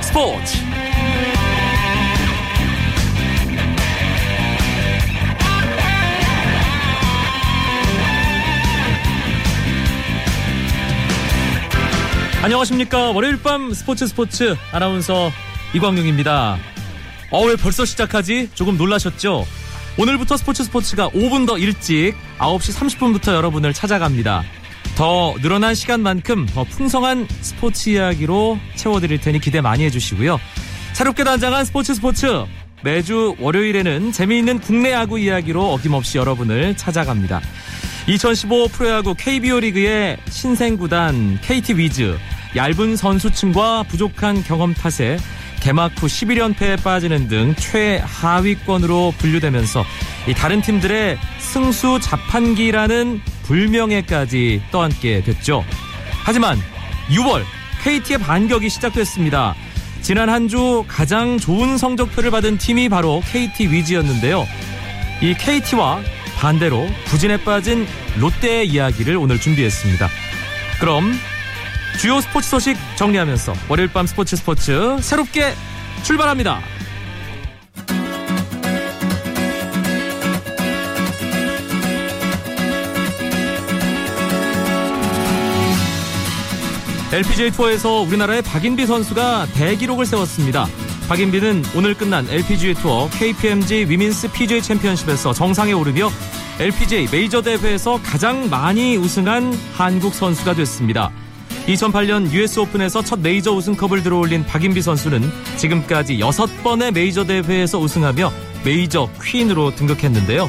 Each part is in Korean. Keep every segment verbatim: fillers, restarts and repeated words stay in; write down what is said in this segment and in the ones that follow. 스포츠 안녕하십니까. 월요일 밤 스포츠 스포츠 아나운서 이광용입니다. 어, 왜 벌써 시작하지? 조금 놀라셨죠? 오늘부터 스포츠 스포츠가 오 분 더 일찍 아홉 시 삼십 분부터 여러분을 찾아갑니다. 더 늘어난 시간만큼 더 풍성한 스포츠 이야기로 채워드릴 테니 기대 많이 해주시고요. 새롭게 단장한 스포츠 스포츠, 매주 월요일에는 재미있는 국내 야구 이야기로 어김없이 여러분을 찾아갑니다. 이천십오 프로야구 케이비오 리그의 신생구단 케이티 위즈, 얇은 선수층과 부족한 경험 탓에 개막 후 십일 연패에 빠지는 등 최하위권으로 분류되면서 이 다른 팀들의 승수 자판기라는 불명예까지 떠안게 됐죠. 하지만 유월 케이티의 반격이 시작됐습니다. 지난 한 주 가장 좋은 성적표를 받은 팀이 바로 케이티 위즈였는데요. 이 케이티와 반대로 부진에 빠진 롯데의 이야기를 오늘 준비했습니다. 그럼 주요 스포츠 소식 정리하면서 월요일 밤 스포츠 스포츠 새롭게 출발합니다. 엘피지에이 투어에서 우리나라의 박인비 선수가 대기록을 세웠습니다. 박인비는 오늘 끝난 엘피지에이 투어 케이피엠지 위민스 피지에이 챔피언십에서 정상에 오르며 엘피지에이 메이저 대회에서 가장 많이 우승한 한국 선수가 됐습니다. 이천팔 년 유에스 오픈에서 첫 메이저 우승컵을 들어올린 박인비 선수는 지금까지 여섯 번의 메이저 대회에서 우승하며 메이저 퀸으로 등극했는데요.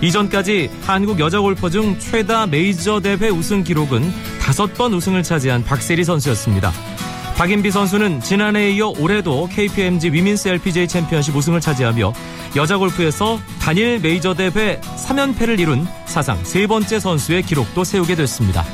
이전까지 한국 여자 골퍼 중 최다 메이저 대회 우승 기록은 다섯 번 우승을 차지한 박세리 선수였습니다. 박인비 선수는 지난해에 이어 올해도 케이피엠지 위민스 엘피지에이 챔피언십 우승을 차지하며 여자 골프에서 단일 메이저 대회 삼 연패를 이룬 사상 세 번째 선수의 기록도 세우게 됐습니다.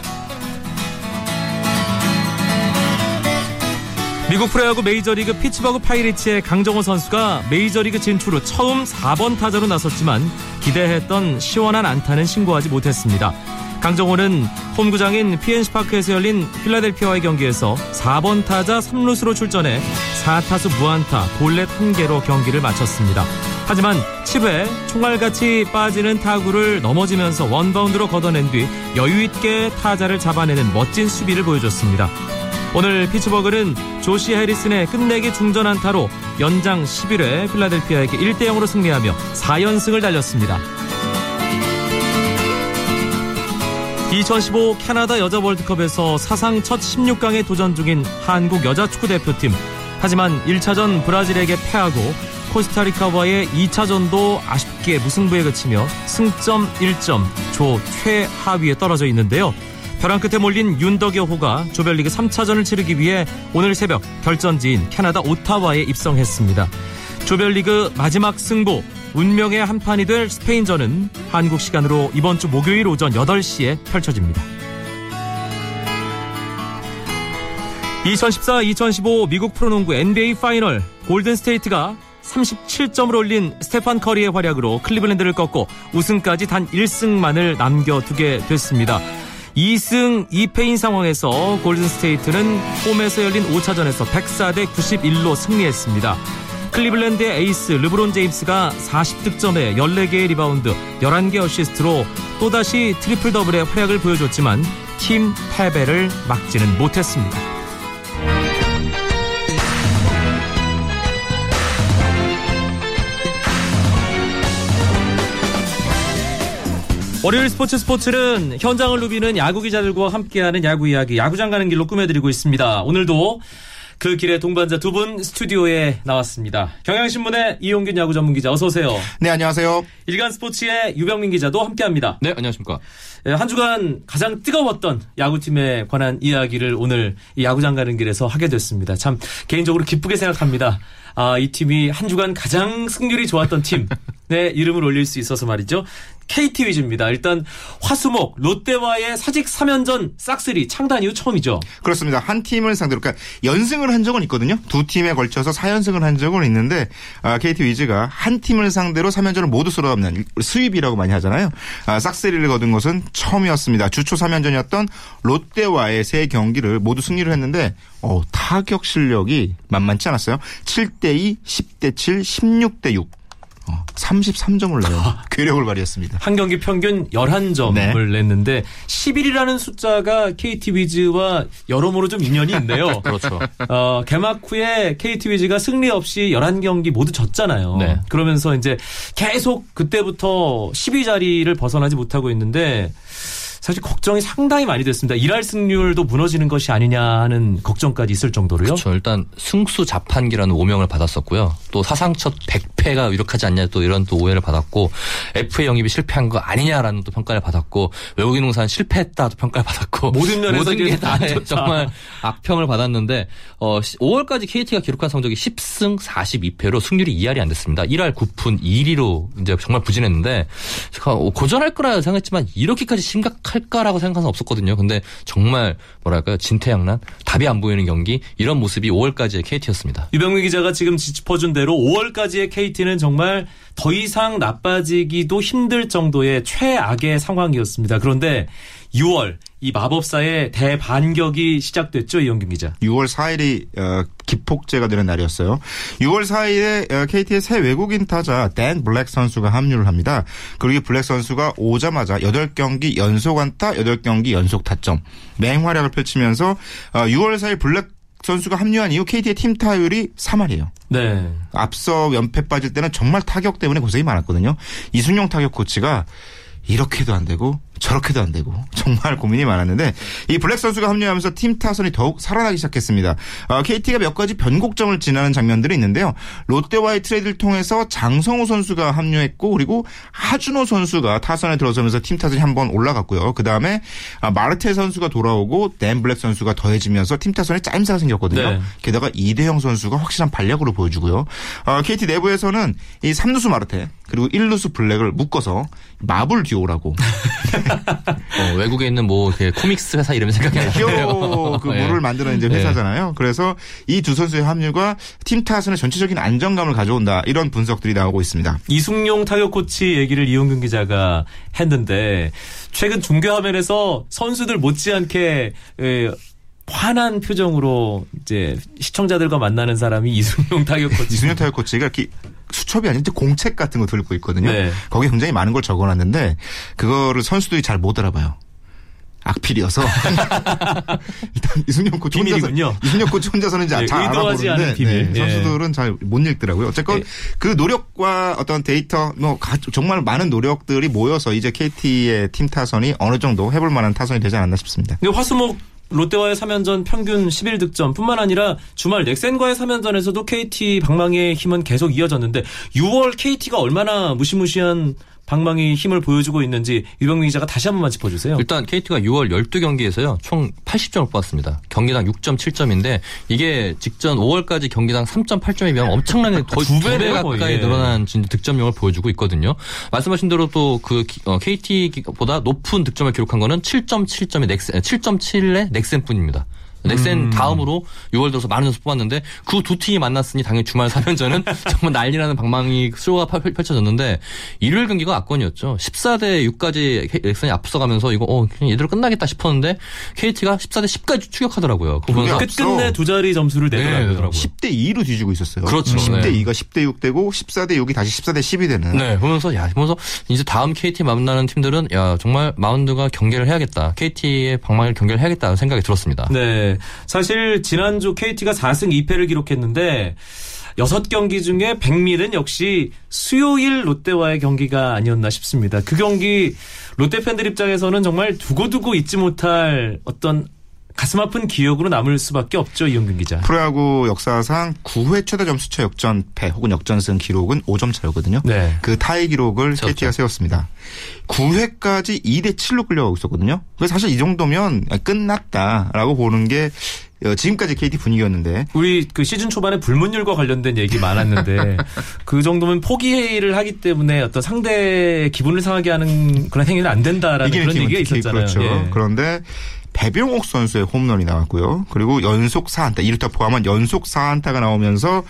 미국 프로야구 메이저리그 피츠버그 파이리츠의 강정호 선수가 메이저리그 진출 후 처음 사 번 타자로 나섰지만 기대했던 시원한 안타는 신고하지 못했습니다. 강정호는 홈구장인 피엔씨 파크에서 열린 필라델피아와의 경기에서 사 번 타자 삼 루수로 출전해 사 타수 무안타 볼넷 한 개로 경기를 마쳤습니다. 하지만 칠 회 총알같이 빠지는 타구를 넘어지면서 원바운드로 걷어낸 뒤 여유있게 타자를 잡아내는 멋진 수비를 보여줬습니다. 오늘 피츠버그는 조시 해리슨의 끝내기 중전 안타로 연장 십일 회 필라델피아에게 일 대 영으로 승리하며 사 연승을 달렸습니다. 이천십오 캐나다 여자 월드컵에서 사상 첫 십육 강에 도전 중인 한국 여자 축구대표팀. 하지만 일 차전 브라질에게 패하고 코스타리카와의 이 차전도 아쉽게 무승부에 그치며 승점 일 점, 조 최하위에 떨어져 있는데요. 벼랑 끝에 몰린 윤덕여호가 조별리그 삼 차전을 치르기 위해 오늘 새벽 결전지인 캐나다 오타와에 입성했습니다. 조별리그 마지막 승부, 운명의 한판이 될 스페인전은 한국 시간으로 이번 주 목요일 오전 여덟 시에 펼쳐집니다. 이천십사 이천십오 미국 프로농구 엔비에이 파이널, 골든스테이트가 삼십칠 점을 올린 스테판 커리의 활약으로 클리블랜드를 꺾고 우승까지 단 일 승만을 남겨두게 됐습니다. 이 승 이 패인 상황에서 골든스테이트는 홈에서 열린 오 차전에서 백사 대 구십일로 승리했습니다. 클리블랜드의 에이스 르브론 제임스가 사십 득점에 열네 개의 리바운드, 열한 개 어시스트로 또다시 트리플 더블의 활약을 보여줬지만 팀 패배를 막지는 못했습니다. 월요일 스포츠 스포츠는 현장을 누비는 야구 기자들과 함께하는 야구 이야기, 야구장 가는 길로 꾸며드리고 있습니다. 오늘도 그 길의 동반자 두 분 스튜디오에 나왔습니다. 경향신문의 이용균 야구 전문 기자, 어서 오세요. 네, 안녕하세요. 일간 스포츠의 유병민 기자도 함께합니다. 네, 안녕하십니까. 한 주간 가장 뜨거웠던 야구팀에 관한 이야기를 오늘 야구장 가는 길에서 하게 됐습니다. 참 개인적으로 기쁘게 생각합니다. 아, 이 팀이 한 주간 가장 승률이 좋았던 팀의 이름을 올릴 수 있어서 말이죠. 케이티 위즈입니다. 일단 화수목 롯데와의 사직 삼 연전 싹쓸이 창단 이후 처음이죠. 그렇습니다. 한 팀을 상대로 그러니까 연승을 한 적은 있거든요. 두 팀에 걸쳐서 사 연승을 한 적은 있는데 아, 케이티 위즈가 한 팀을 상대로 삼 연전을 모두 쓸어담는 수입이라고 많이 하잖아요. 아, 싹쓸이를 거둔 것은 처음이었습니다. 주초 삼 연전이었던 롯데와의 세 경기를 모두 승리를 했는데 어, 타격 실력이 만만치 않았어요. 칠 대 이, 십 대 칠, 십육 대 육. 어, 삼십삼 점을 내요. 괴력을 발휘했습니다. 한 경기 평균 열한 점을 네. 냈는데 십일이라는 숫자가 케이티 위즈와 여러모로 좀 인연이 있네요. 그렇죠. 어, 개막 후에 케이티 위즈가 승리 없이 열한 경기 모두 졌잖아요. 네. 그러면서 이제 계속 그때부터 십 위 자리를 벗어나지 못하고 있는데 사실 걱정이 상당히 많이 됐습니다. 일 할 승률도 무너지는 것이 아니냐 하는 걱정까지 있을 정도로요. 그렇죠. 일단 승수 자판기라는 오명을 받았었고요. 또 사상 첫 백 패가 유력하지 않냐 또 이런 또 오해를 받았고 에프에이 영입이 실패한 거 아니냐라는 또 평가를 받았고 외국인 농산 실패했다도 평가를 받았고 모든 면에서 모든 게 다 정말 악평을 받았는데 어, 오월까지 케이티가 기록한 성적이 십 승 사십이 패로 승률이 이 할이 안 됐습니다. 일 할 구 푼 일 리로 이제 정말 부진했는데 고전할 거라 생각했지만 이렇게까지 심각한 할까라고 생각은 없었거든요. 근데 정말 뭐랄까요. 진퇴양난, 답이 안 보이는 경기 이런 모습이 오월까지의 케이티였습니다. 유병민 기자가 지금 짚어준 대로 오월까지의 케이티는 정말 더 이상 나빠지기도 힘들 정도의 최악의 상황이었습니다. 그런데 유월 이 마법사의 대반격이 시작됐죠. 이용균 기자. 유월 사 일이 어, 기폭제가 되는 날이었어요. 유월 사 일에 어, 케이티의 새 외국인 타자 댄 블랙 선수가 합류를 합니다. 그리고 블랙 선수가 오자마자 여덟 경기 연속 안타, 여덟 경기 연속 타점. 맹활약을 펼치면서 어, 유월 사 일 블랙 선수가 합류한 이후 케이티의 팀 타율이 삼 할이에요. 네. 앞서 연패 빠질 때는 정말 타격 때문에 고생이 많았거든요. 이순용 타격 코치가 이렇게도 안 되고 저렇게도 안 되고 정말 고민이 많았는데 이 블랙 선수가 합류하면서 팀 타선이 더욱 살아나기 시작했습니다. 어, 케이티가 몇 가지 변곡점을 지나는 장면들이 있는데요. 롯데와의 트레이드를 통해서 장성호 선수가 합류했고 그리고 하준호 선수가 타선에 들어서면서 팀 타선이 한번 올라갔고요. 그다음에 마르테 선수가 돌아오고 댄 블랙 선수가 더해지면서 팀 타선에 짜임새가 생겼거든요. 네. 게다가 이대형 선수가 확실한 발력으로 보여주고요. 어, 케이티 내부에서는 이 삼루수 마르테 그리고 일루수 블랙을 묶어서 마블 듀오라고 어, 외국에 있는 뭐 코믹스 회사 이름이 생각이 안 나요. 그 물을 네. 만드는 이제 회사잖아요. 네. 그래서 이 두 선수의 합류가 팀 타선의 전체적인 안정감을 가져온다. 이런 분석들이 나오고 있습니다. 이승용 타격 코치 얘기를 이용균 기자가 했는데 최근 중계 화면에서 선수들 못지않게 에, 환한 표정으로 이제 시청자들과 만나는 사람이 이승용 타격 코치. 이승용 타격 코치가 이렇게 수첩이 아닌데 공책 같은 거 들고 있거든요. 네. 거기에 굉장히 많은 걸 적어놨는데 그거를 선수들이 잘 못 알아봐요. 악필이어서 일단 이순용 코치 비밀이군요. 혼자서 이순용 코치 혼자서는 이제 네, 잘 의도하지 알아보는데 않은 비밀. 네, 선수들은 네. 잘 못 읽더라고요. 어쨌건 네. 그 노력과 어떤 데이터 뭐 정말 많은 노력들이 모여서 이제 케이티의 팀 타선이 어느 정도 해볼 만한 타선이 되지 않았나 싶습니다. 근데 화수목 롯데와의 삼 연전 평균 십일 득점뿐만 아니라 주말 넥센과의 삼 연전에서도 케이티 방망이의 힘은 계속 이어졌는데 유월 케이티가 얼마나 무시무시한 방망이 힘을 보여주고 있는지 유병민 기자가 다시 한 번만 짚어주세요. 일단 케이티가 유월 열두 경기에서요. 총 팔십 점을 뽑았습니다. 경기당 육 점 칠 점인데 이게 직전 오월까지 경기당 삼 점 팔 점에 비하면 엄청나게 거의 두 배 가까이 늘어난 진짜 득점력을 보여주고 있거든요. 말씀하신 대로 또 그 케이티보다 높은 득점을 기록한 거는 칠 점 칠 점의 넥센, 칠 점 칠의 넥센뿐입니다. 넥센 음. 다음으로 유월 들어서 많은 점수 뽑았는데 그 두 팀이 만났으니 당연히 주말 삼 연전은 정말 난리라는 방망이 쇼가 펼쳐졌는데 일요일 경기가 악건이었죠. 십사 대 육까지 넥센이 앞서가면서 이거 어 그냥 얘대로 끝나겠다 싶었는데 케이티가 십사 대 십까지 추격하더라고요. 끝끝내 두 자리 점수를 내더라고요. 네, 십 대 이로 뒤지고 있었어요. 그렇죠. 십 대 이가 십 대 육 되고 십사 대 육이 다시 십사 대 십이 되는. 네. 보면서 야 보면서 이제 다음 케이티 만나는 팀들은 야 정말 마운드가 경계를 해야겠다. 케이티의 방망이를 경계를 해야겠다는 생각이 들었습니다. 네. 사실 지난주 케이티가 사 승 이 패를 기록했는데 여섯 경기 중에 백미는 역시 수요일 롯데와의 경기가 아니었나 싶습니다. 그 경기 롯데 팬들 입장에서는 정말 두고두고 잊지 못할 어떤 가슴 아픈 기억으로 남을 수밖에 없죠. 이용균 기자. 프로야구 역사상 구 회 최다 점수차 역전패 혹은 역전승 기록은 오 점 차였거든요. 네. 그 타의 기록을 세웠죠. 케이티가 세웠습니다. 구 회까지 이 대 칠로 끌려가고 있었거든요. 그래서 사실 이 정도면 끝났다라고 보는 게 지금까지 케이티 분위기였는데. 우리 그 시즌 초반에 불문율과 관련된 얘기 많았는데 그 정도면 포기를 하기 때문에 어떤 상대의 기분을 상하게 하는 그런 행위는 안 된다라는 그런 얘기가 있었잖아요. 그렇죠. 예. 그런데 배병옥 선수의 홈런이 나왔고요. 그리고 연속 사 안타, 일 루타 포함한 연속 사 안타가 나오면서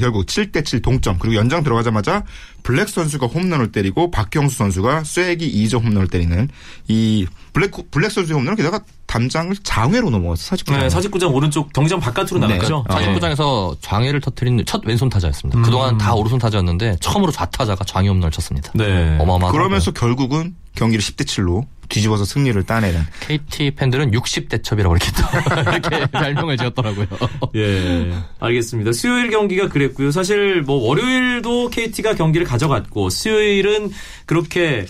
결국 칠 대 칠 동점. 그리고 연장 들어가자마자 블랙 선수가 홈런을 때리고 박경수 선수가 쐐기 이 점 홈런을 때리는 이 블랙 블랙 선수의 홈런은 게다가 담장을 장외로 넘어갔어요. 사십구 장. 네, 사십구 장 오른쪽 경기장 바깥으로 나갔죠. 네. 사십구 장에서 장외를 터뜨린 첫 왼손 타자였습니다. 음. 그동안 다 오른손 타자였는데 처음으로 좌타자가 장외 홈런을 쳤습니다. 네. 어마어마하다. 그러면서 결국은 경기를 십 대 칠로 뒤집어서 승리를 따내는. 케이티 팬들은 육십 대첩이라고 이렇게 별명을 지었더라고요. 예, 알겠습니다. 수요일 경기가 그랬고요. 사실 뭐 월요일도 케이티가 경기를 가져갔고 수요일은 그렇게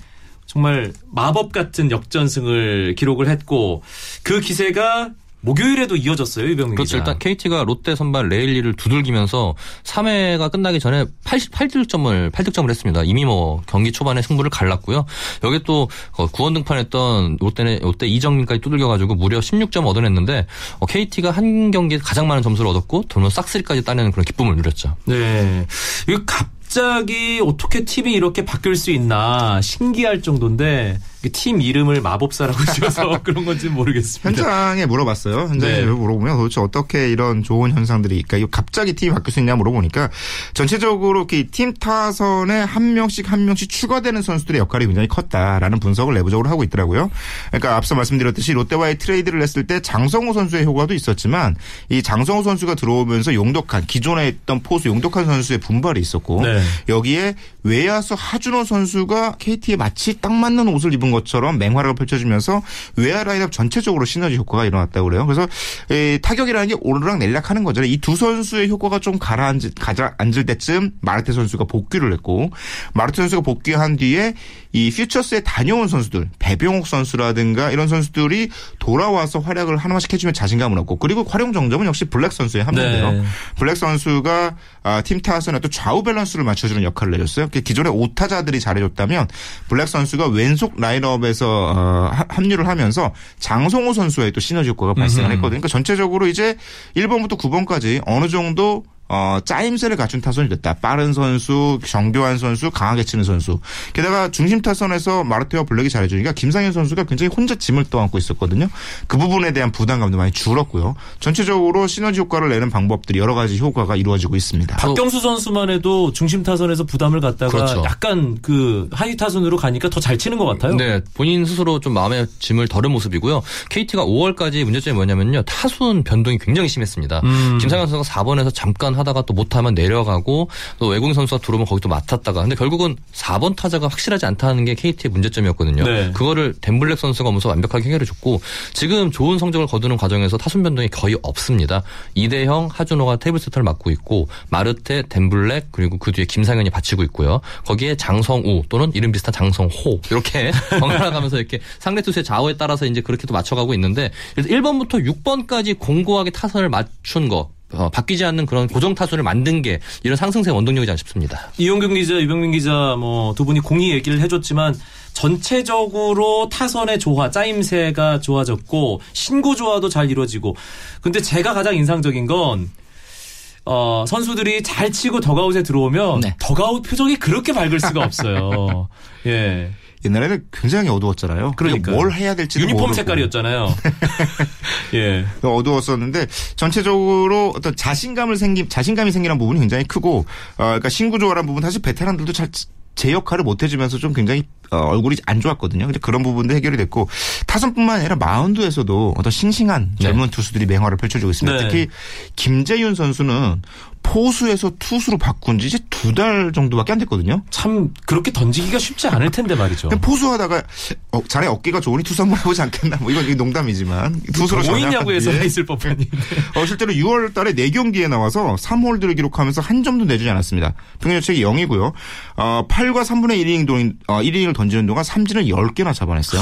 정말 마법 같은 역전승을 기록을 했고 그 기세가 목요일에도 이어졌어요, 유병민 기자. 그렇죠. 일단 케이티가 롯데 선발 레일리를 두들기면서 삼 회가 끝나기 전에 팔십팔 득점을, 팔 득점을 했습니다. 이미 뭐 경기 초반에 승부를 갈랐고요. 여기 또 구원 등판했던 롯데는 롯데 이정민까지 두들겨가지고 무려 십육 점 얻어냈는데 케이티가 한 경기에 가장 많은 점수를 얻었고 돌면 싹쓸이까지 따내는 그런 기쁨을 누렸죠. 네. 이거 갑자기 어떻게 팀이 이렇게 바뀔 수 있나 신기할 정도인데 팀 이름을 마법사라고 지어서 그런 건지 모르겠습니다. 현장에 물어봤어요. 현장에 네. 물어보면 도대체 어떻게 이런 좋은 현상들이 있까? 이거 갑자기 팀이 바뀔 수 있냐 물어보니까 전체적으로 팀 타선에 한 명씩 한 명씩 추가되는 선수들의 역할이 굉장히 컸다라는 분석을 내부적으로 하고 있더라고요. 그러니까 앞서 말씀드렸듯이 롯데와의 트레이드를 했을 때 장성호 선수의 효과도 있었지만 이 장성호 선수가 들어오면서 용덕한 기존에 있던 포수 용덕한 선수의 분발이 있었고 네. 여기에 외야수 하준호 선수가 케이티에 마치 딱 맞는 옷을 입은 것 것처럼 맹활약을 펼쳐주면서 외야 라인업 전체적으로 시너지 효과가 일어났다고 그래요. 그래서 에, 타격이라는 게 오르락 내리락하는 거죠. 이 두 선수의 효과가 좀 가라앉을, 가라앉을 때쯤 마르테 선수가 복귀를 했고 마르테 선수가 복귀한 뒤에 이 퓨처스에 다녀온 선수들 배병옥 선수라든가 이런 선수들이 돌아와서 활약을 하나씩 해주면 자신감은 없고 그리고 활용 정점은 역시 블랙 선수의 한 명인데요. 네. 블랙 선수가 아, 팀 타선에 또 좌우 밸런스를 맞춰주는 역할을 내줬어요. 기존의 오타자들이 잘해줬다면 블랙 선수가 왼쪽 라인 업에서 어, 합류를 하면서 장성호 선수의 또 시너지 효과가 발생을 했거든요. 그러니까 전체적으로 이제 일 번부터 구 번까지 어느 정도 어, 짜임새를 갖춘 타선이 됐다. 빠른 선수, 정교한 선수, 강하게 치는 선수. 게다가 중심 타선에서 마르테와 블랙이 잘해주니까 김상현 선수가 굉장히 혼자 짐을 떠안고 있었거든요. 그 부분에 대한 부담감도 많이 줄었고요. 전체적으로 시너지 효과를 내는 방법들이 여러 가지 효과가 이루어지고 있습니다. 박경수 선수만 해도 중심 타선에서 부담을 갖다가 그렇죠. 약간 그 하위 타선으로 가니까 더 잘 치는 것 같아요. 네, 본인 스스로 좀 마음의 짐을 덜은 모습이고요. 케이티가 오월까지 문제점이 뭐냐면요. 타순 변동이 굉장히 심했습니다. 음. 김상현 선수가 사 번에서 잠깐 하다가 또 못하면 내려가고 또 외국인 선수가 들어오면 거기 또 맡았다가 근데 결국은 사 번 타자가 확실하지 않다는 게 케이티의 문제점이었거든요. 네. 그거를 댄 블랙 선수가 오면서 완벽하게 해결해줬고 지금 좋은 성적을 거두는 과정에서 타순 변동이 거의 없습니다. 이대형, 하준호가 테이블 세터를 맡고 있고 마르테, 댄 블랙 그리고 그 뒤에 김상현이 받치고 있고요. 거기에 장성우 또는 이름 비슷한 장성호 이렇게 번갈아 가면서 이렇게 상대 투수의 좌우에 따라서 이제 그렇게 또 맞춰가고 있는데 일 번부터 육 번까지 공고하게 타선을 맞춘 거. 어, 바뀌지 않는 그런 고정 타선을 만든 게 이런 상승세 원동력이지 않나 싶습니다. 이용균 기자, 유병민 기자 뭐 두 분이 공이 얘기를 해줬지만 전체적으로 타선의 조화, 짜임새가 좋아졌고 신구 조화도 잘 이루어지고 근데 제가 가장 인상적인 건 어, 선수들이 잘 치고 덕아웃에 들어오면 네. 덕아웃 표정이 그렇게 밝을 수가 없어요. 예. 옛날에는 굉장히 어두웠잖아요. 그러니까 뭘 해야 될지 유니폼 모르고. 색깔이었잖아요. 예, 어두웠었는데 전체적으로 어떤 자신감을 생긴 자신감이 생기는 부분이 굉장히 크고, 어, 그러니까 신구조화라는 부분 사실 베테랑들도 잘. 제 역할을 못 해주면서 좀 굉장히 얼굴이 안 좋았거든요. 그런데 그런 부분도 해결이 됐고 타선뿐만 아니라 마운드에서도 어떤 싱싱한 젊은 네. 투수들이 맹활을 펼쳐주고 있습니다. 네. 특히 김재윤 선수는 포수에서 투수로 바꾼 지 이제 두 달 정도밖에 안 됐거든요. 참 그렇게 던지기가 쉽지 않을 텐데 말이죠. 포수하다가 어, 자네 어깨가 좋으니 투수 한번 해보지 않겠나. 뭐 이건 농담이지만 투수로 모이냐고해서 예. 있을 법한데. 어, 실제로 유월 달에 네 경기에 나와서 삼 홀드를 기록하면서 한 점도 내주지 않았습니다. 평균자책이 영이고요. 어, 팔과 삼분의 일 이닝 동, 어, 일 이닝을 던지는 동안 삼진을 열 개나 잡아냈어요.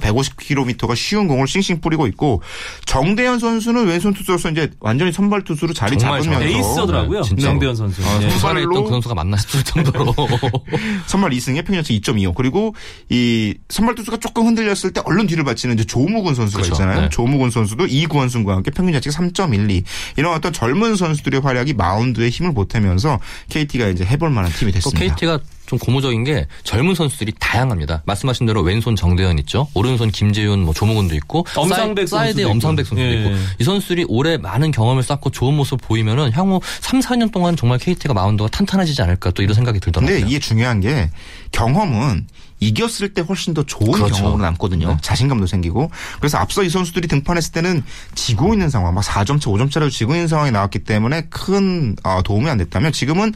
백오십 킬로미터가 쉬운 공을 싱싱 뿌리고 있고, 정대현 선수는 왼손 투수로서 이제 완전히 선발 투수로 자리 잡으면서 에이스더라고요. 네. 정대현 선수. 아, 네. 선발에 있던 그 선수가 맞나 싶을 정도로 선발 이 승에 평균자책 이 점 이오. 그리고 이 선발 투수가 조금 흔들렸을 때 얼른 뒤를 받치는 이제 조무근 선수가 그쵸, 있잖아요. 네. 조무근 선수도 이구원순과 함께 평균자책 삼 점 일이. 이런 어떤 젊은 선수들의 활약이 마운드에 힘을 보태면서 케이티가 이제 해볼 만한 팀이 됐습니다. 케이티가 좀 고무적인 게 젊은 선수들이 다양합니다. 말씀하신 대로 왼손 정대현 있죠. 오른손 김재윤, 뭐 조무근도 있고, 엄상백 사이드에 엄상백 선수도 있고, 예. 이 선수들이 올해 많은 경험을 쌓고 좋은 모습 보이면은 향후 삼, 사 년 동안 정말 케이티가 마운드가 탄탄해지지 않을까 또 이런 생각이 들더라고요. 근데 이게 중요한 게 경험은 이겼을 때 훨씬 더 좋은 그렇죠. 경험으로 남거든요. 네. 자신감도 생기고. 그래서 앞서 이 선수들이 등판했을 때는 지고 있는 상황, 막 사 점 차, 오 점 차로 지고 있는 상황이 나왔기 때문에 큰 도움이 안 됐다면 지금은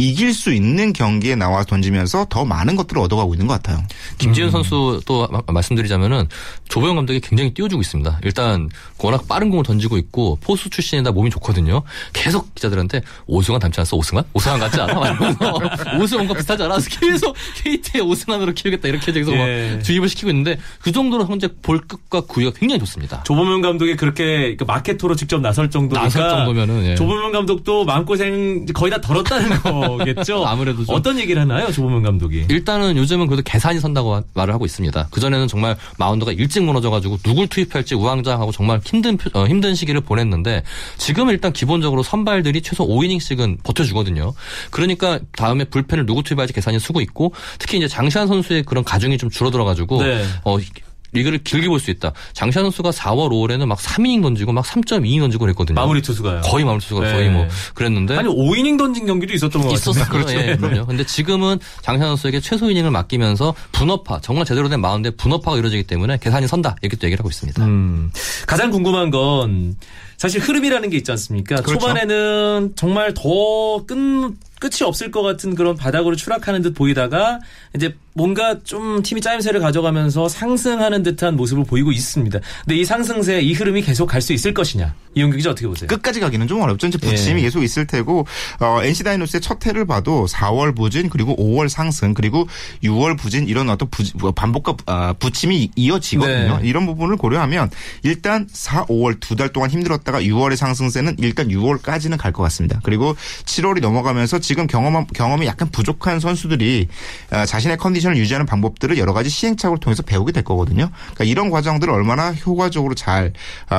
이길 수 있는 경기에 나와 던지면서 더 많은 것들을 얻어가고 있는 것 같아요. 김재윤 음. 선수 또 마, 말씀드리자면은 조보현 감독이 굉장히 띄워주고 있습니다. 일단 워낙 빠른 공을 던지고 있고 포수 출신이다 몸이 좋거든요. 계속 기자들한테 오승환 닮지 않았어? 오승환? 오승환 같지 않아? 오승환과 비슷하지 않아? 계속 케이티의 오승환으로 키우겠다 이렇게 계속 예. 막 주입을 시키고 있는데 그 정도로 현재 볼끝과 구위가 굉장히 좋습니다. 조보현 감독이 그렇게 마케토로 직접 나설 정도니까 나설 정도면은 예. 조보현 감독도 마음고생 거의 다 덜었다는 거. 겠죠. 아무래도 좀 어떤 얘기를 하나요, 조보문 감독이? 일단은 요즘은 그래도 계산이 선다고 말을 하고 있습니다. 그 전에는 정말 마운드가 일찍 무너져가지고 누굴 투입할지 우왕좌왕하고 정말 힘든 어, 힘든 시기를 보냈는데 지금 일단 기본적으로 선발들이 최소 오 이닝씩은 버텨주거든요. 그러니까 다음에 불펜을 누구 투입할지 계산이 쓰고 있고 특히 이제 장시환 선수의 그런 가중이 좀 줄어들어가지고. 네. 어, 리그를 길게 볼 수 있다. 장시환 선수가 사월, 오월에는 막 삼 이닝 던지고 막 삼 점 이 이닝 던지고 그랬거든요. 마무리 투수가요. 거의 마무리 투수가 네. 거의 뭐 그랬는데. 아니 오 이닝 던진 경기도 있었던 것 같아요. 있었어요. 그렇죠. 예, 그럼요. 근데 지금은 장시환 선수에게 최소 이닝을 맡기면서 분업화, 정말 제대로 된 마운드에 분업화가 이루어지기 때문에 계산이 선다. 이렇게 또 얘기를 하고 있습니다. 음, 가장 궁금한 건 사실 흐름이라는 게 있지 않습니까? 그렇죠. 초반에는 정말 더 끈 끝이 없을 것 같은 그런 바닥으로 추락하는 듯 보이다가 이제 뭔가 좀 팀이 짜임새를 가져가면서 상승하는 듯한 모습을 보이고 있습니다. 근데 이 상승세, 이 흐름이 계속 갈 수 있을 것이냐. 이용균 기자 어떻게 보세요? 끝까지 가기는 좀 어렵죠. 이제 부침이 예. 계속 있을 테고 어, 엔씨 다이노스의 첫 해를 봐도 사월 부진 그리고 오월 상승 그리고 유월 부진 이런 어떤 부지, 반복과 아, 부침이 이어지거든요. 네. 이런 부분을 고려하면 일단 사, 오월 두 달 동안 힘들었다가 유월의 상승세는 일단 유월까지는 갈 것 같습니다. 그리고 칠월이 넘어가면서 지금 경험, 경험이 약간 부족한 선수들이 자신의 컨디션을 유지하는 방법들을 여러 가지 시행착오를 통해서 배우게 될 거거든요. 그러니까 이런 과정들을 얼마나 효과적으로 잘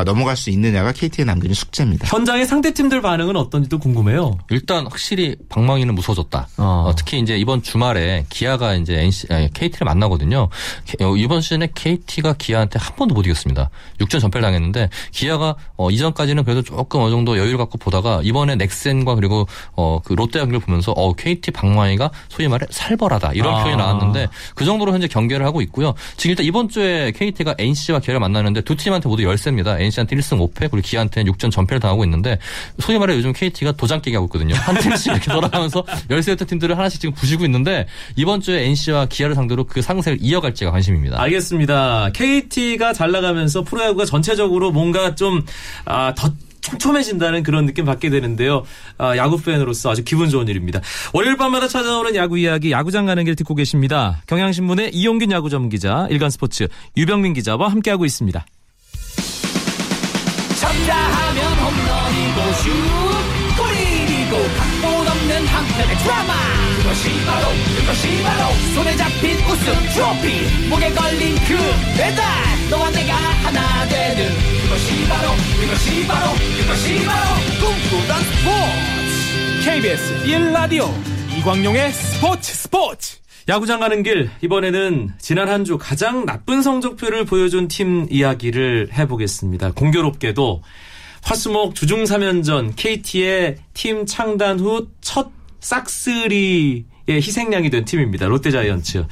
넘어갈 수 있느냐가 케이티에 남겨진 숙제입니다. 현장의 상대팀들 반응은 어떤지도 궁금해요. 일단 확실히 방망이는 무서워졌다. 어. 특히 이제 이번 주말에 기아가 이제 엔씨, 아니, 케이티를 만나거든요. 이번 시즌에 케이티가 기아한테 한 번도 못 이겼습니다. 육 전 전패를 당했는데 기아가 어, 이전까지는 그래도 조금 어느 정도 여유를 갖고 보다가 이번에 넥센과 그리고 어, 그 롯데 경기를 보면서 어, 케이티 방망이가 소위 말해 살벌하다 이런 아. 표현이 나왔는데 그 정도로 현재 경계를 하고 있고요. 지금 일단 이번 주에 케이티가 엔씨와 기아를 만나는데 두 팀한테 모두 열세입니다. 엔씨한테 일 승 오 패 그리고 기아한테는 육 전 전패를 당하고 있는데 소위 말해 요즘 케이티가 도장 깨기 하고 있거든요. 한 팀씩 이렇게 돌아가면서 열세였던 팀들을 하나씩 지금 부시고 있는데 이번 주에 엔씨와 기아를 상대로 그 상세를 이어갈지가 관심입니다. 알겠습니다. 케이티가 잘 나가면서 프로야구가 전체적으로 뭔가 좀 아, 더 촘촘해진다는 그런 느낌 받게 되는데요. 아, 야구팬으로서 아주 기분 좋은 일입니다. 월요일 밤마다 찾아오는 야구 이야기, 야구장 가는 길 듣고 계십니다. 경향신문의 이용균 야구 전문기자, 일간스포츠 유병민 기자와 함께하고 있습니다. 쳤다 하면 홈런이고 슛, 골이고 각본 없는 한편의 드라마. 그것이 바로, 그것이 바로 손에 잡힌 우승 트로피, 목에 걸린 그 배달. 너와 내가 하나 되는 이것이 바로, 이것이 바로, 이것이 바로 꿈꾸던 스포츠. 케이비에스 일 라디오 이광용의 스포츠 스포츠. 야구장 가는 길, 이번에는 지난 한 주 가장 나쁜 성적표를 보여준 팀 이야기를 해보겠습니다. 공교롭게도 화수목 주중 삼 연전 케이티의 팀 창단 후 첫 싹쓸이의 희생양이 된 팀입니다. 롯데자이언츠.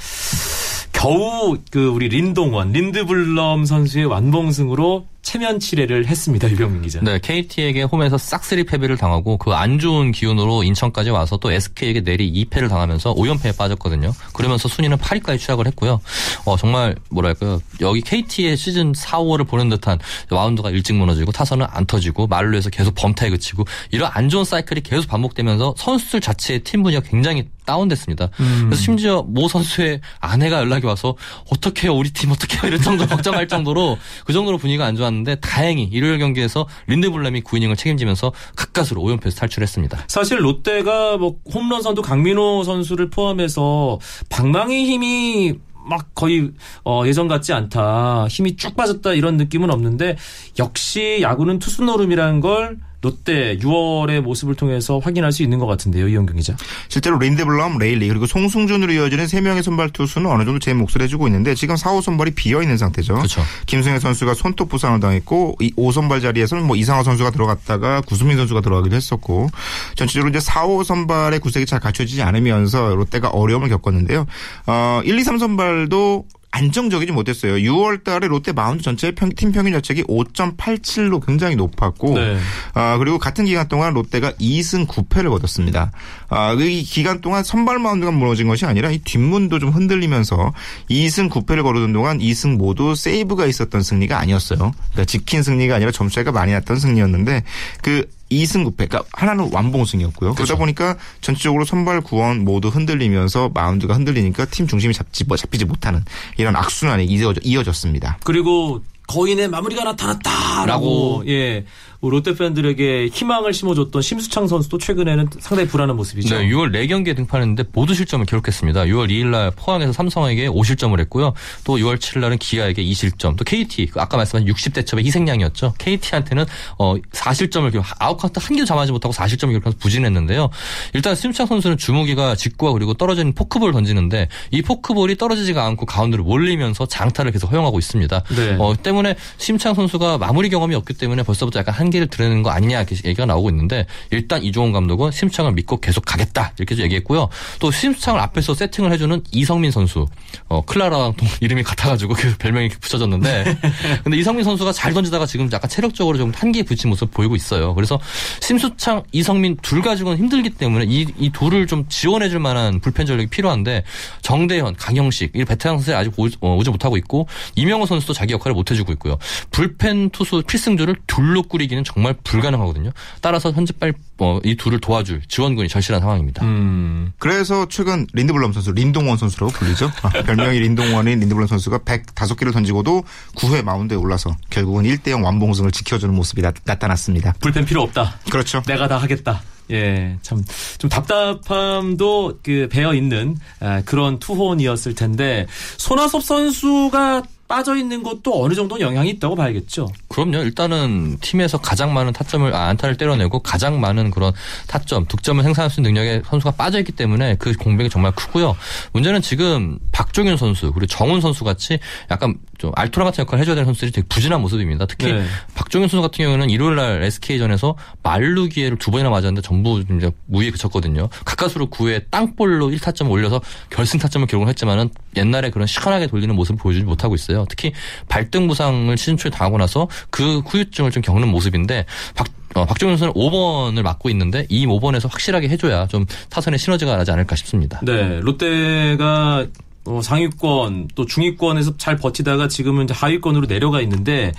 겨우 그 우리 린동원, 린드블럼 선수의 완봉승으로 체면 치레를 했습니다. 유병민 기자. 네, 케이티에게 홈에서 싹쓸이 패배를 당하고 그 안 좋은 기운으로 인천까지 와서 또 에스케이에게 내리 이 패를 당하면서 오 연패에 빠졌거든요. 그러면서 순위는 팔 위까지 추락을 했고요. 어, 정말 뭐랄까요. 여기 케이티의 시즌 사, 오월을 보는 듯한 마운드가 일찍 무너지고 타선은 안 터지고 말로 해서 계속 범타에 그치고 이런 안 좋은 사이클이 계속 반복되면서 선수들 자체의 팀 분위기가 굉장히 다운됐습니다. 음. 그래서 심지어 모 선수의 아내가 연락이 와서 어떻게 해요, 우리 팀 어떻게 해요, 이럴 정도로 걱정할 정도로 그 정도로 분위기가 안 좋았는데 다행히 일요일 경기에서 린드블럼이 구 이닝을 책임지면서 가까스로 오 연패에서 탈출했습니다. 사실 롯데가 뭐 홈런 선두 강민호 선수를 포함해서 방망이 힘이 막 거의 어 예전 같지 않다, 힘이 쭉 빠졌다 이런 느낌은 없는데 역시 야구는 투수 노름이라는 걸 롯데 유월의 모습을 통해서 확인할 수 있는 것 같은데요, 이용균 기자. 실제로 린드블럼, 레일리 그리고 송승준으로 이어지는 세 명의 선발 투수는 어느 정도 제 몫을 해주고 있는데 지금 사 호 선발이 비어 있는 상태죠. 그렇죠. 김승현 선수가 손톱 부상을 당했고 오 선발 자리에서는 뭐 이상호 선수가 들어갔다가 구수민 선수가 들어가기도 했었고 전체적으로 이제 사 호 선발의 구색이 잘 갖춰지지 않으면서 롯데가 어려움을 겪었는데요. 어, 일, 이, 삼 선발도 안정적이지 못했어요. 유월 달에 롯데 마운드 전체의 평, 팀 평균 자책이 오 점 팔칠로 굉장히 높았고 네. 아, 그리고 같은 기간 동안 롯데가 이 승 구 패를 거뒀습니다. 아, 이 기간 동안 선발 마운드가 무너진 것이 아니라 이 뒷문도 좀 흔들리면서 이 승 구 패를 거두는 동안 이 승 모두 세이브가 있었던 승리가 아니었어요. 그러니까 지킨 승리가 아니라 점수 차이가 많이 났던 승리였는데 그 이 승 구 패, 그러니까 하나는 완봉승이었고요. 그렇죠. 그러다 보니까 전체적으로 선발 구원 모두 흔들리면서 마운드가 흔들리니까 팀 중심이 잡지, 뭐 잡히지 못하는 이런 악순환이 이어져, 이어졌습니다. 그리고 거인의 마무리가 나타났다라고 예 롯데 팬들에게 희망을 심어줬던 심수창 선수도 최근에는 상당히 불안한 모습이죠. 네, 유월 네 경기에 등판했는데 모두 실점을 기록했습니다. 유월 이일날 포항에서 삼성에게 오 실점을 했고요. 또 유월 칠일날은 기아에게 이 실점. 또 케이티, 아까 말씀하신 육십 대첩의 희생양이었죠. 케이티한테는 어, 사 실점을 기록, 아웃카운트 한 개도 잡아지 못하고 사 실점을 기록하면서 부진했는데요. 일단 심수창 선수는 주무기가 직구와 그리고 떨어지는 포크볼을 던지는데 이 포크볼이 떨어지지가 않고 가운데로 몰리면서 장타를 계속 허용하고 있습니다. 네. 어, 때문에 심창 선수가 마무리 경험이 없기 때문에 벌써부터 약간 한계를 드러내는 거 아니냐 이렇게 얘기가 나오고 있는데 일단 이종원 감독은 심창을 믿고 계속 가겠다 이렇게 얘기했고요. 또 심창을 앞에서 세팅을 해주는 이성민 선수, 어, 클라라랑 이름이 같아가지고 그 별명이 붙여졌는데 근데 이성민 선수가 잘 던지다가 지금 약간 체력적으로 좀 한계에 부딪힌 모습을 보이고 있어요. 그래서 심수창, 이성민 둘 가지고는 힘들기 때문에 이, 이 둘을 좀 지원해줄 만한 불펜 전력이 필요한데 정대현, 강영식 이 베테랑 선수들이 아직 오지, 어, 오지 못하고 있고 이명호 선수도 자기 역할을 못해주고 있고요. 불펜 투수 필승조를 둘로 꾸리기는 정말 불가능하거든요. 따라서 현재 빨리 어, 이 둘을 도와줄 지원군이 절실한 상황입니다. 음. 그래서 최근 린드블럼 선수, 린동원 선수라고 불리죠. 아, 별명이 린동원인 린드블럼 선수가 백오 개를 던지고도 구 회 마운드에 올라서 결국은 일 대 영 완봉승을 지켜주는 모습이 나, 나타났습니다. 불펜 필요 없다. 그렇죠. 내가 다 하겠다. 예, 참 좀 답답함도 그 배어 있는 아, 그런 투혼이었을 텐데 손아섭 선수가 빠져있는 것도 어느 정도 영향이 있다고 봐야겠죠. 그럼요. 일단은 팀에서 가장 많은 타점을 아, 안타를 때려내고 가장 많은 그런 타점, 득점을 생산할 수 있는 능력의 선수가 빠져있기 때문에 그 공백이 정말 크고요. 문제는 지금 박종윤 선수 그리고 정훈 선수 같이 약간 좀 알토란 같은 역할을 해줘야 되는 선수들이 되게 부진한 모습입니다. 특히 네. 박종윤 선수 같은 경우는 일요일날 에스케이전에서 만루 기회를 두 번이나 맞았는데 전부 이제 무위에 그쳤거든요. 가까스로 구 회 땅볼로 일 타점을 올려서 결승 타점을 기록을 했지만은 옛날에 그런 시원하게 돌리는 모습을 보여주지 못하고 있어요. 특히 발등 부상을 시즌 초에 당하고 나서 그 후유증을 좀 겪는 모습인데 박, 어, 박종윤 선수는 오 번을 맡고 있는데 이 오 번에서 확실하게 해줘야 좀 타선의 시너지가 나지 않을까 싶습니다. 네, 롯데가 어, 상위권 또 중위권에서 잘 버티다가 지금은 이제 하위권으로 내려가 있는데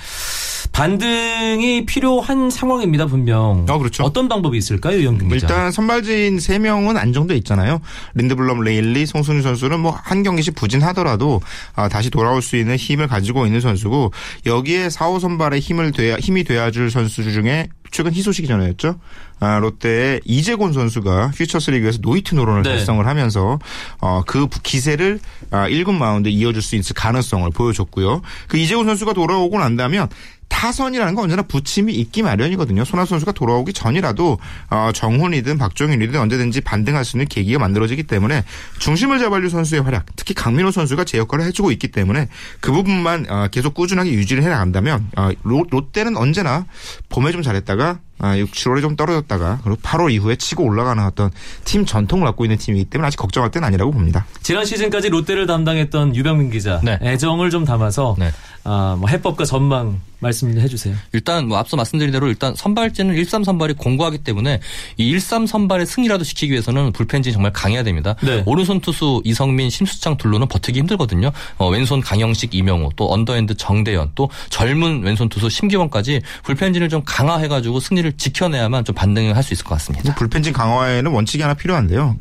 반등이 필요한 상황입니다, 분명. 어, 그렇죠. 어떤 방법이 있을까요, 이영균 기자? 일단 선발진 세 명은 안정돼 있잖아요. 린드블럼, 레일리, 송승준 선수는 뭐 한 경기씩 부진하더라도 아, 다시 돌아올 수 있는 힘을 가지고 있는 선수고 여기에 사 호 선발의 힘을 돼야, 힘이 돼야줄 선수 중에 최근 희소식이 전해졌죠. 아, 롯데의 이재곤 선수가 퓨처스리그에서 노히트 노런을 네. 달성을 하면서 어, 그 기세를 아, 일 군 마운드에 이어줄 수 있을 가능성을 보여줬고요. 그 이재곤 선수가 돌아오고 난다면 타선이라는 건 언제나 부침이 있기 마련이거든요. 손아섭 선수가 돌아오기 전이라도 정훈이든 박종윤이든 언제든지 반등할 수 있는 계기가 만들어지기 때문에 중심을 잡아줄 선수의 활약, 특히 강민호 선수가 제 역할을 해주고 있기 때문에 그 부분만 계속 꾸준하게 유지를 해나간다면 롯데는 언제나 봄에 좀 잘했다가 육, 칠월에 좀 떨어졌다가 그리고 팔월 이후에 치고 올라가는 어떤 팀 전통을 갖고 있는 팀이기 때문에 아직 걱정할 때는 아니라고 봅니다. 지난 시즌까지 롯데를 담당했던 유병민 기자, 네. 애정을 좀 담아서 네. 아, 뭐 해법과 전망 말씀을 해주세요. 일단 뭐 앞서 말씀드린 대로 일단 선발진은 일삼 선발이 공고하기 때문에 이 일삼 선발의 승리라도 지키기 위해서는 불펜진이 정말 강해야 됩니다. 네. 오른손 투수 이성민, 심수창 둘로는 버티기 힘들거든요. 어, 왼손 강영식, 이명호, 또 언더핸드 정대현, 또 젊은 왼손 투수 심기원까지 불펜진을 좀 강화해가지고 승리를 지켜내야만 좀 반등을 할 수 있을 것 같습니다. 불펜진 강화에는 원칙이 하나 필요한데요.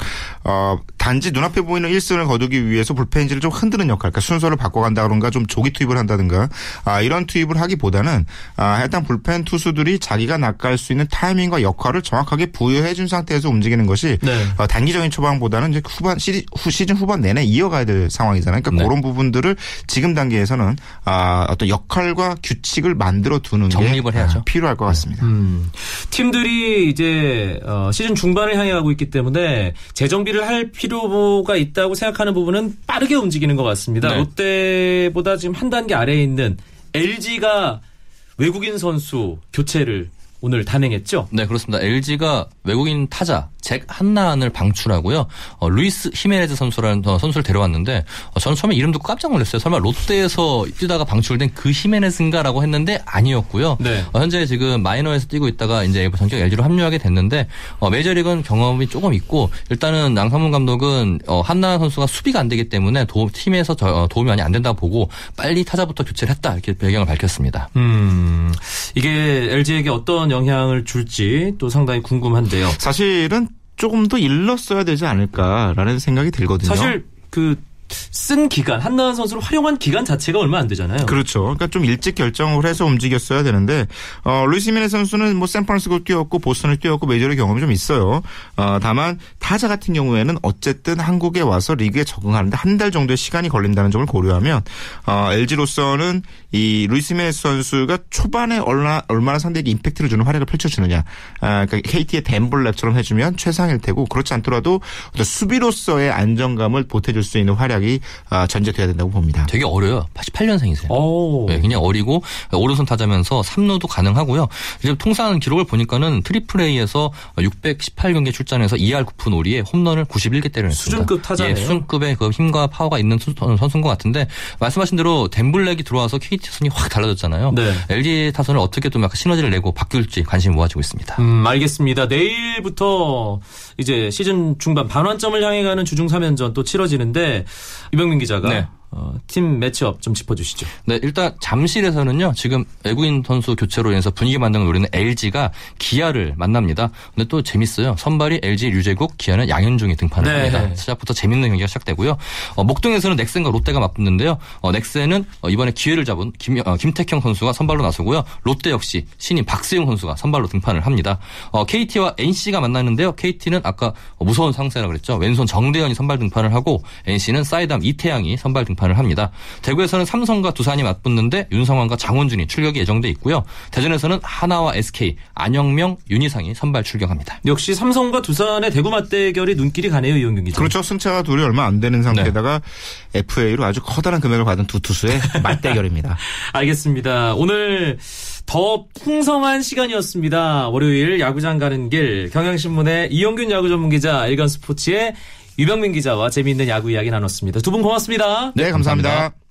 어, 단지 눈앞에 보이는 일 승을 거두기 위해서 불펜진을 좀 흔드는 역할, 그러니까 순서를 바꿔간다든가 좀 조기 투입을 한다든가 아, 이런 투입을 하기보다 보다는 아, 일단 불펜 투수들이 자기가 낚아갈 수 있는 타이밍과 역할을 정확하게 부여해 준 상태에서 움직이는 것이 네. 어, 단기적인 초반보다는 이제 후반 시리, 후, 시즌 후반 내내 이어가야 될 상황이잖아요. 그러니까 네. 그런 부분들을 지금 단계에서는 아, 어떤 역할과 규칙을 만들어 두는 정립을 게 해야죠. 필요할 것 같습니다. 네. 음. 팀들이 이제 어, 시즌 중반을 향해 가고 있기 때문에 재정비를 할 필요가 있다고 생각하는 부분은 빠르게 움직이는 것 같습니다. 네. 롯데보다 지금 한 단계 아래에 있는 엘지가 외국인 선수 교체를 오늘 단행했죠? 네, 그렇습니다. 엘지가 외국인 타자 잭 한나안을 방출하고요. 어, 루이스 히메네즈 선수라는 어, 선수를 데려왔는데 어, 저는 처음에 이름 듣고 깜짝 놀랐어요. 설마 롯데에서 뛰다가 방출된 그 히메네즈인가라고 했는데 아니었고요. 네. 어, 현재 지금 마이너에서 뛰고 있다가 이제 전격 엘지로 합류하게 됐는데 어, 메이저리그는 경험이 조금 있고 일단은 양상문 감독은 어, 한나안 선수가 수비가 안 되기 때문에 도, 팀에서 저, 어, 도움이 많이 안 된다고 보고 빨리 타자부터 교체를 했다 이렇게 배경을 밝혔습니다. 음, 이게 엘지에게 어떤 영향을 줄지 또 상당히 궁금한데요. 사실은 조금 더 일렀어야 되지 않을까라는 생각이 들거든요. 사실 그 쓴 기간, 한나한 선수를 활용한 기간 자체가 얼마 안 되잖아요. 그렇죠. 그러니까 좀 일찍 결정을 해서 움직였어야 되는데 어, 루이스 히메네즈 선수는 뭐 샌프란시스코 뛰었고 보스턴을 뛰었고 메이저리그 경험이 좀 있어요. 어, 다만 타자 같은 경우에는 어쨌든 한국에 와서 리그에 적응하는데 한 달 정도의 시간이 걸린다는 점을 고려하면 어, 엘지로서는 이 루이스 히메네즈 선수가 초반에 얼마, 얼마나 상대에게 임팩트를 주는 활약을 펼쳐주느냐. 아, 그러니까 케이티의 댄 블랙처럼 해주면 최상일 테고 그렇지 않더라도 수비로서의 안정감을 보태줄 수 있는 활약 전제돼야 된다고 봅니다. 되게 어려요. 팔십팔 년생이세요. 네, 그냥 어리고 오른손 타자면서 삼루도 가능하고요. 이제 통산 기록을 보니까는 트리플 A에서 육백십팔 경기에 출전해서 이 할 구 푼 오 리에 홈런을 구십일 개 때려냈습니다. 수준급 타자예요. 예, 수준급의 그 힘과 파워가 있는 선수인 것 같은데 말씀하신 대로 댄 블랙이 들어와서 케이티 선이 확 달라졌잖아요. 네. 엘지 타선을 어떻게 좀 약간 시너지를 내고 바뀔지 관심이 모아지고 있습니다. 음, 알겠습니다. 내일부터 이제 시즌 중반 반환점을 향해 가는 주중 삼 연전 또 치러지는데 유병민 기자가 네. 어, 팀 매치업 좀 짚어주시죠. 네, 일단 잠실에서는요. 지금 외국인 선수 교체로 인해서 분위기 만드는 노리는 엘지가 기아를 만납니다. 근데 또 재밌어요. 선발이 엘지 유재국, 기아는 양현종이 등판을 네. 합니다. 시작부터 재밌는 경기가 시작되고요. 어, 목동에서는 넥센과 롯데가 맞붙는데요. 어, 넥센은 어, 이번에 기회를 잡은 김, 어, 김태형 선수가 선발로 나서고요. 롯데 역시 신인 박세웅 선수가 선발로 등판을 합니다. 어, 케이티와 엔씨가 만났는데요. 케이티는 아까 어, 무서운 상세라 그랬죠. 왼손 정대현이 선발 등판을 하고 엔씨는 사이담 이태양이 선발 등판 판을 합니다. 대구에서는 삼성과 두산이 맞붙는데 윤성환과 장원준이 출격이 예정돼 있고요. 대전에서는 하나와 에스케이, 안영명, 윤희상이 선발 출격합니다. 역시 삼성과 두산의 대구 맞대결이 눈길이 가네요. 이용균 기자. 그렇죠. 승차가 둘이 얼마 안 되는 상태에다가 네. 에프에이로 아주 커다란 금액을 받은 두 투수의 맞대결입니다. 알겠습니다. 오늘 더 풍성한 시간이었습니다. 월요일 야구장 가는 길 경향신문의 이용균 야구 전문기자, 일간스포츠의 유병민 기자와 재미있는 야구 이야기 나눴습니다. 두 분 고맙습니다. 네, 감사합니다. 감사합니다.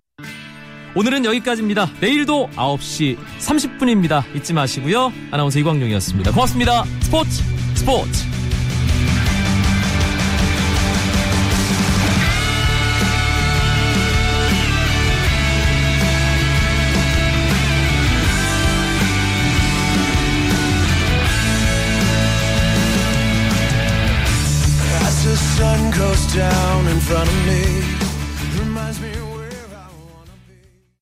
오늘은 여기까지입니다. 내일도 아홉 시 삼십 분입니다. 잊지 마시고요. 아나운서 이광용이었습니다. 고맙습니다. 스포츠 스포츠.